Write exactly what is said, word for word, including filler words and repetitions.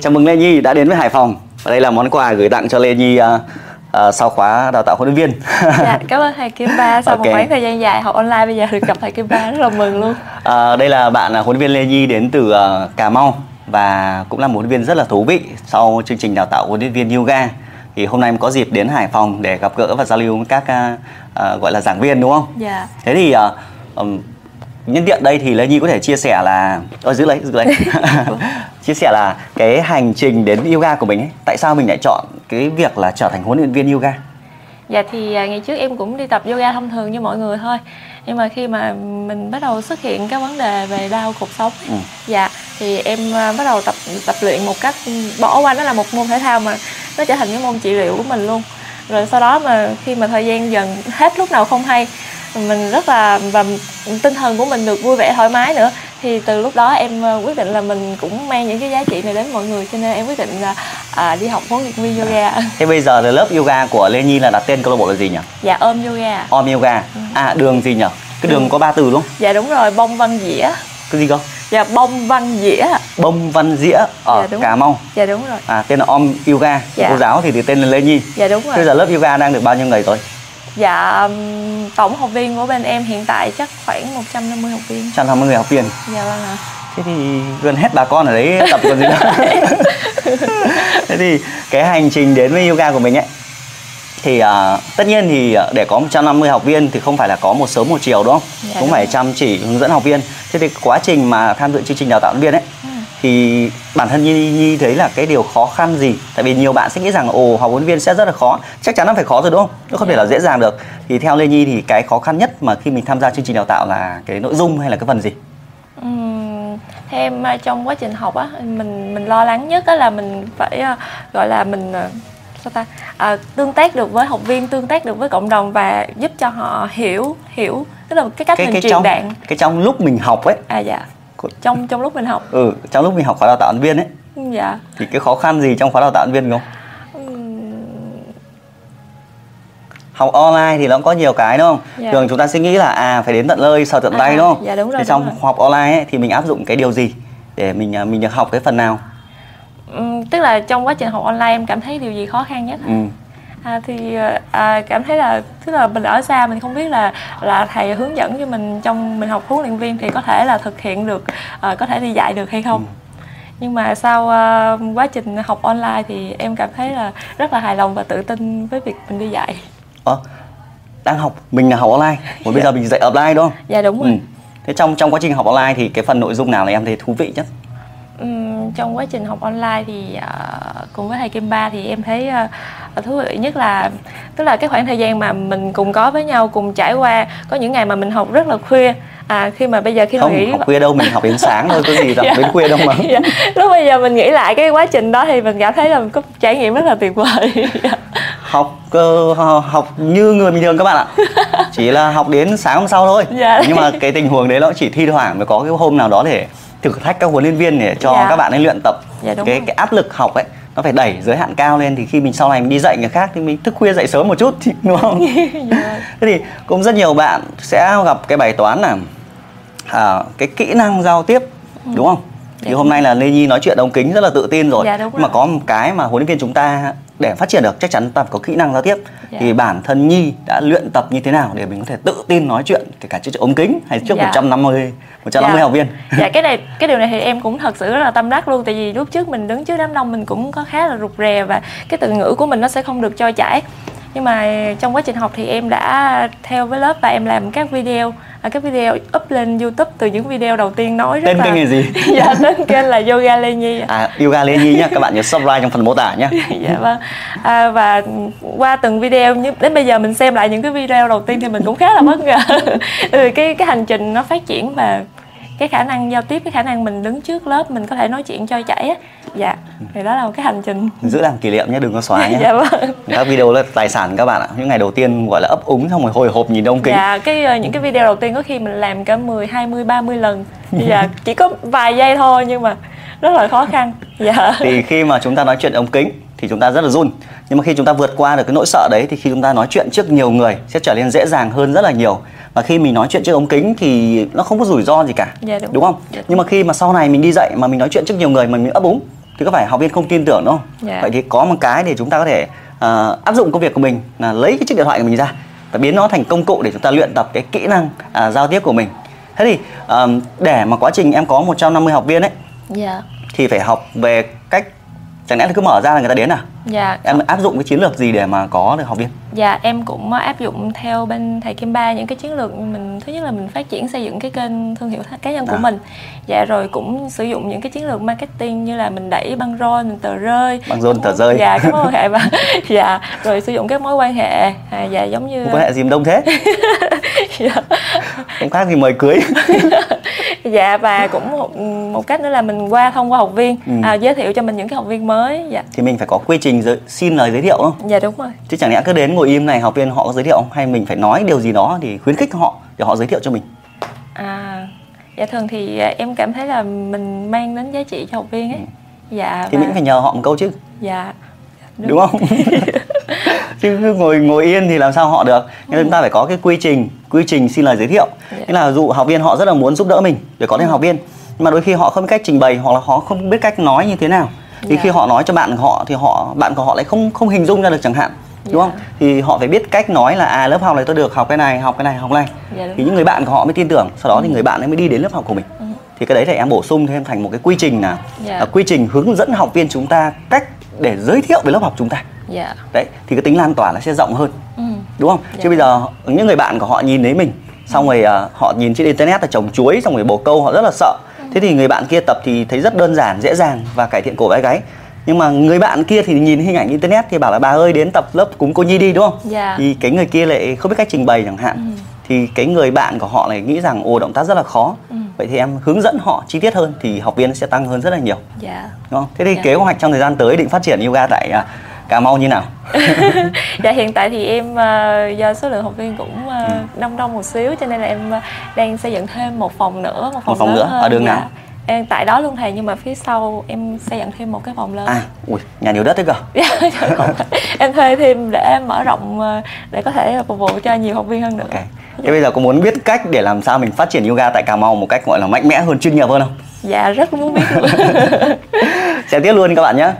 Chào mừng Lê Nhi đã đến với Hải Phòng. Và đây là món quà gửi tặng cho Lê Nhi uh, uh, sau khóa đào tạo huấn luyện viên. Dạ, cảm ơn thầy Kim Ba. Sau okay. một khoảng thời gian dài học online, bây giờ được gặp thầy Kim Ba rất là mừng luôn. Uh, đây là bạn huấn luyện viên Lê Nhi đến từ uh, Cà Mau và cũng là một huấn luyện viên rất là thú vị sau chương trình đào tạo huấn luyện viên yoga. Thì hôm nay em có dịp đến Hải Phòng để gặp gỡ và giao lưu với các uh, uh, gọi là giảng viên, đúng không? Dạ. Thế thì uh, um, nhân tiện đây thì Lê Nhi có thể chia sẻ là ôi giữ lấy giữ lấy chia sẻ là cái hành trình đến yoga của mình ấy, tại sao mình lại chọn cái việc là trở thành huấn luyện viên yoga? Dạ thì ngày trước em cũng đi tập yoga thông thường như mọi người thôi, nhưng mà khi mà mình bắt đầu xuất hiện cái vấn đề về đau cột sống ấy, ừ. dạ thì em bắt đầu tập tập luyện một cách bỏ qua nó là một môn thể thao mà nó trở thành cái môn trị liệu của mình luôn. Rồi sau đó mà khi mà thời gian dần hết lúc nào không hay, mình rất là và tinh thần của mình được vui vẻ thoải mái nữa, thì từ lúc đó em quyết định là mình cũng mang những cái giá trị này đến mọi người, cho nên em quyết định là à, đi học huấn luyện viên yoga. Thế bây giờ lớp yoga của Lê Nhi là đặt tên câu lạc bộ là gì nhỉ? Dạ Om Yoga. Om Yoga. À đường gì nhỉ? Cái đường ừ. có ba từ đúng không? Dạ đúng rồi, Bông Văn Dĩa. Cái gì cơ? Dạ Bông Văn Dĩa. Bông Văn Dĩa ở dạ, Cà Mau. Dạ đúng rồi. À tên là Om Yoga. Dạ. Cô giáo thì thì tên là Lê Nhi. Dạ đúng rồi. Bây giờ lớp yoga đang được bao nhiêu người rồi? Dạ tổng học viên của bên em hiện tại chắc khoảng một trăm năm mươi học viên. một trăm năm mươi người học viên. Dạ vâng ạ. Thế thì gần hết bà con ở đấy tập còn gì nữa. Thế thì cái hành trình đến với yoga của mình ấy thì uh, tất nhiên thì để có một trăm năm mươi học viên thì không phải là có một sớm một chiều đúng không? Dạ, cũng đúng phải rồi. Chăm chỉ hướng dẫn học viên. Thế thì quá trình mà tham dự chương trình đào tạo viên ấy ừ. thì bản thân Nhi, Nhi thấy là cái điều khó khăn gì? Tại vì nhiều bạn sẽ nghĩ rằng ồ học huấn viên sẽ rất là khó, chắc chắn nó phải khó rồi đúng không? Nó không yeah. thể là dễ dàng được. Thì theo Lê Nhi thì cái khó khăn nhất mà khi mình tham gia chương trình đào tạo là cái nội dung hay là cái phần gì? Uhm, theo em trong quá trình học á, mình mình lo lắng nhất á là mình phải gọi là mình sao ta à, tương tác được với học viên, tương tác được với cộng đồng và giúp cho họ hiểu hiểu tức là cái cách cái, mình cái truyền đạt. Cái trong lúc mình học ấy. À dạ. trong trong lúc mình học ừ trong lúc mình học khóa đào tạo huấn luyện viên ấy dạ thì cái khó khăn gì trong khóa đào tạo huấn luyện viên không? uhm... Học online thì nó có nhiều cái đúng không? Dạ. Thường chúng ta sẽ nghĩ là à phải đến tận nơi sờ tận à, tay đúng không? Dạ đúng rồi. Thì đúng trong rồi. Học online ấy, thì mình áp dụng cái điều gì để mình mình được học cái phần nào? Uhm, tức là trong quá trình học online em cảm thấy điều gì khó khăn nhất? uhm. À, thì à, cảm thấy là tức là mình ở xa, mình không biết là là thầy hướng dẫn cho mình trong mình học huấn luyện viên thì có thể là thực hiện được, à, có thể đi dạy được hay không. ừ. Nhưng mà sau à, quá trình học online thì em cảm thấy là rất là hài lòng và tự tin với việc mình đi dạy. Ờ, à, đang học mình là học online, còn bây giờ mình dạy offline đúng không? Dạ đúng rồi. ừ. Thế trong trong quá trình học online thì cái phần nội dung nào là em thấy thú vị nhất? Trong quá trình học online thì uh, cùng với thầy Kim Ba thì em thấy uh, thú vị nhất là tức là cái khoảng thời gian mà mình cùng có với nhau, cùng trải qua. Có những ngày mà mình học rất là khuya, à, khi mà bây giờ khi không nghĩ... học khuya đâu, mình học đến sáng thôi, có gì đâu yeah. đến khuya đâu mà yeah. Lúc bây giờ mình nghĩ lại cái quá trình đó thì mình cảm thấy là mình có trải nghiệm rất là tuyệt vời. yeah. Học uh, học như người bình thường các bạn ạ, chỉ là học đến sáng hôm sau thôi. yeah. Nhưng mà cái tình huống đấy nó chỉ thi thoảng mới có cái hôm nào đó để thử thách các huấn luyện viên để cho dạ. các bạn ấy luyện tập. dạ, cái, cái áp lực học ấy nó phải đẩy giới hạn cao lên, thì khi mình sau này mình đi dạy người khác thì mình thức khuya dậy sớm một chút thì đúng không? dạ. Thế thì cũng rất nhiều bạn sẽ gặp cái bài toán là à, cái kỹ năng giao tiếp, ừ. đúng không? Thì dạ. hôm nay là Lê Nhi nói chuyện ống kính rất là tự tin rồi, dạ, rồi. Mà có một cái mà huấn luyện viên chúng ta để phát triển được chắc chắn ta phải có kỹ năng giao tiếp. dạ. Thì bản thân Nhi đã luyện tập như thế nào để mình có thể tự tin nói chuyện kể cả trước ống kính hay trước dạ. một trăm năm mươi dạ. học viên? Dạ cái này cái điều này thì em cũng thật sự rất là tâm đắc luôn, tại vì lúc trước mình đứng trước đám đông mình cũng có khá là rụt rè và cái từ ngữ của mình nó sẽ không được trôi chảy. Nhưng mà trong quá trình học thì em đã theo với lớp và em làm các video à, các video up lên YouTube từ những video đầu tiên nói rất tên là... Tên kênh là gì? Dạ, tên kênh là Yoga Lê Nhi. À, Yoga Lê Nhi nhá, các bạn nhớ subscribe trong phần mô tả nhá. Dạ vâng. À, và qua từng video, đến bây giờ mình xem lại những cái video đầu tiên thì mình cũng khá là bất ngờ. Ừ, cái, cái hành trình nó phát triển và cái khả năng giao tiếp, cái khả năng mình đứng trước lớp mình có thể nói chuyện trôi chảy á. Dạ, thì đó là một cái hành trình giữ làm kỷ niệm nhé, đừng có xóa nhé. Dạ vâng. Các video là tài sản các bạn ạ. Những ngày đầu tiên gọi là ấp úng xong rồi hồi hộp nhìn ống kính. Dạ, cái những cái video đầu tiên có khi mình làm cả mười, hai mươi, ba mươi lần. Dạ, chỉ có vài giây thôi nhưng mà rất là khó khăn. Dạ. Thì khi mà chúng ta nói chuyện ống kính thì chúng ta rất là run. Nhưng mà khi chúng ta vượt qua được cái nỗi sợ đấy thì khi chúng ta nói chuyện trước nhiều người sẽ trở nên dễ dàng hơn rất là nhiều. Và khi mình nói chuyện trước ống kính thì nó không có rủi ro gì cả. Dạ, đúng. Đúng không? Dạ, đúng. Nhưng mà khi mà sau này mình đi dạy mà mình nói chuyện trước nhiều người mà mình ấp úng Thì có phải học viên không tin tưởng đúng không? Yeah. Vậy thì có một cái để chúng ta có thể uh, áp dụng công việc của mình là lấy cái chiếc điện thoại của mình ra và biến nó thành công cụ để chúng ta luyện tập cái kỹ năng uh, giao tiếp của mình. Thế thì um, để mà quá trình em có một trăm năm mươi học viên ấy, yeah, thì phải học về cách, chẳng lẽ là cứ mở ra là người ta đến à? Dạ. Em áp dụng cái chiến lược gì để mà có được học viên? Dạ, em cũng áp dụng theo bên thầy Kim Ba những cái chiến lược mình, thứ nhất là mình phát triển xây dựng cái kênh thương hiệu cá nhân của à. mình. Dạ, rồi cũng sử dụng những cái chiến lược marketing như là mình đẩy băng rôn, tờ rơi. Băng rôn, tờ rơi. Dạ, cái mối quan hệ và dạ, rồi sử dụng các mối quan hệ. À, dạ, giống như mối quan hệ gì mà đông thế? Dạ. Không khác gì mời cưới. Dạ, và cũng một, một cách nữa là mình qua thông qua học viên, ừ. à, giới thiệu cho mình những cái học viên mới. Dạ. Thì mình phải có quy trình Giới, xin lời giới thiệu không? Dạ đúng rồi. Chứ chẳng lẽ cứ đến ngồi im này học viên họ có giới thiệu không? Hay mình phải nói điều gì đó thì khuyến khích họ để họ giới thiệu cho mình? À, dạ thường thì em cảm thấy là mình mang đến giá trị cho học viên ấy. Ừ. Dạ. Thì và... mình phải nhờ họ một câu chứ. Dạ. Đúng, đúng không? Chứ cứ ngồi ngồi yên thì làm sao họ được? Nên ừ. chúng ta phải có cái quy trình, quy trình xin lời giới thiệu. Dạ. Nên là dụ học viên họ rất là muốn giúp đỡ mình để có thêm học viên, nhưng mà đôi khi họ không biết cách trình bày hoặc là họ không biết cách nói như thế nào. Thì yeah. khi họ nói cho bạn họ thì họ bạn của họ lại không không hình dung ra được chẳng hạn, đúng yeah. không? Thì họ phải biết cách nói là à lớp học này tôi được học cái này, học cái này, học này. Yeah, thì những người bạn của họ mới tin tưởng, sau đó ừ. thì người bạn ấy mới đi đến lớp học của mình. Ừ. Thì cái đấy thì em bổ sung thêm thành một cái quy trình là yeah. quy trình hướng dẫn học viên chúng ta cách để giới thiệu về lớp học chúng ta. Yeah. Đấy, thì cái tính lan tỏa nó sẽ rộng hơn. Ừ. Đúng không? Yeah. Chứ bây giờ những người bạn của họ nhìn thấy mình, xong rồi uh, họ nhìn trên internet là trồng chuối, xong rồi bồ câu họ rất là sợ. Thế thì người bạn kia tập thì thấy rất đơn giản, dễ dàng và cải thiện cổ vai gáy. Nhưng mà người bạn kia thì nhìn hình ảnh internet thì bảo là bà ơi đến tập lớp cúng cô Nhi đi, đúng không? Yeah. Thì cái người kia lại không biết cách trình bày chẳng hạn. Ừ. Thì cái người bạn của họ lại nghĩ rằng ồ động tác rất là khó. Ừ. Vậy thì em hướng dẫn họ chi tiết hơn thì học viên sẽ tăng hơn rất là nhiều. Yeah. Đúng không? Thế thì yeah. kế hoạch trong thời gian tới định phát triển yoga tại Cà Mau như nào? Dạ hiện tại thì em uh, do số lượng học viên cũng uh, ừ. đông đông một xíu cho nên là em uh, đang xây dựng thêm một phòng nữa, một phòng, một phòng nữa hơn. Ở đường dạ. nào? Em tại đó luôn thầy, nhưng mà phía sau em xây dựng thêm một cái phòng lớn. À, ui, nhà nhiều đất đấy cơ. Dạ, em thuê thêm để mở rộng để có thể phục vụ cho nhiều học viên hơn nữa. Okay. Thế bây giờ có muốn biết cách để làm sao mình phát triển yoga tại Cà Mau một cách gọi là mạnh mẽ hơn, chuyên nghiệp hơn không? Dạ rất muốn biết luôn. Xem tiếp luôn các bạn nhé.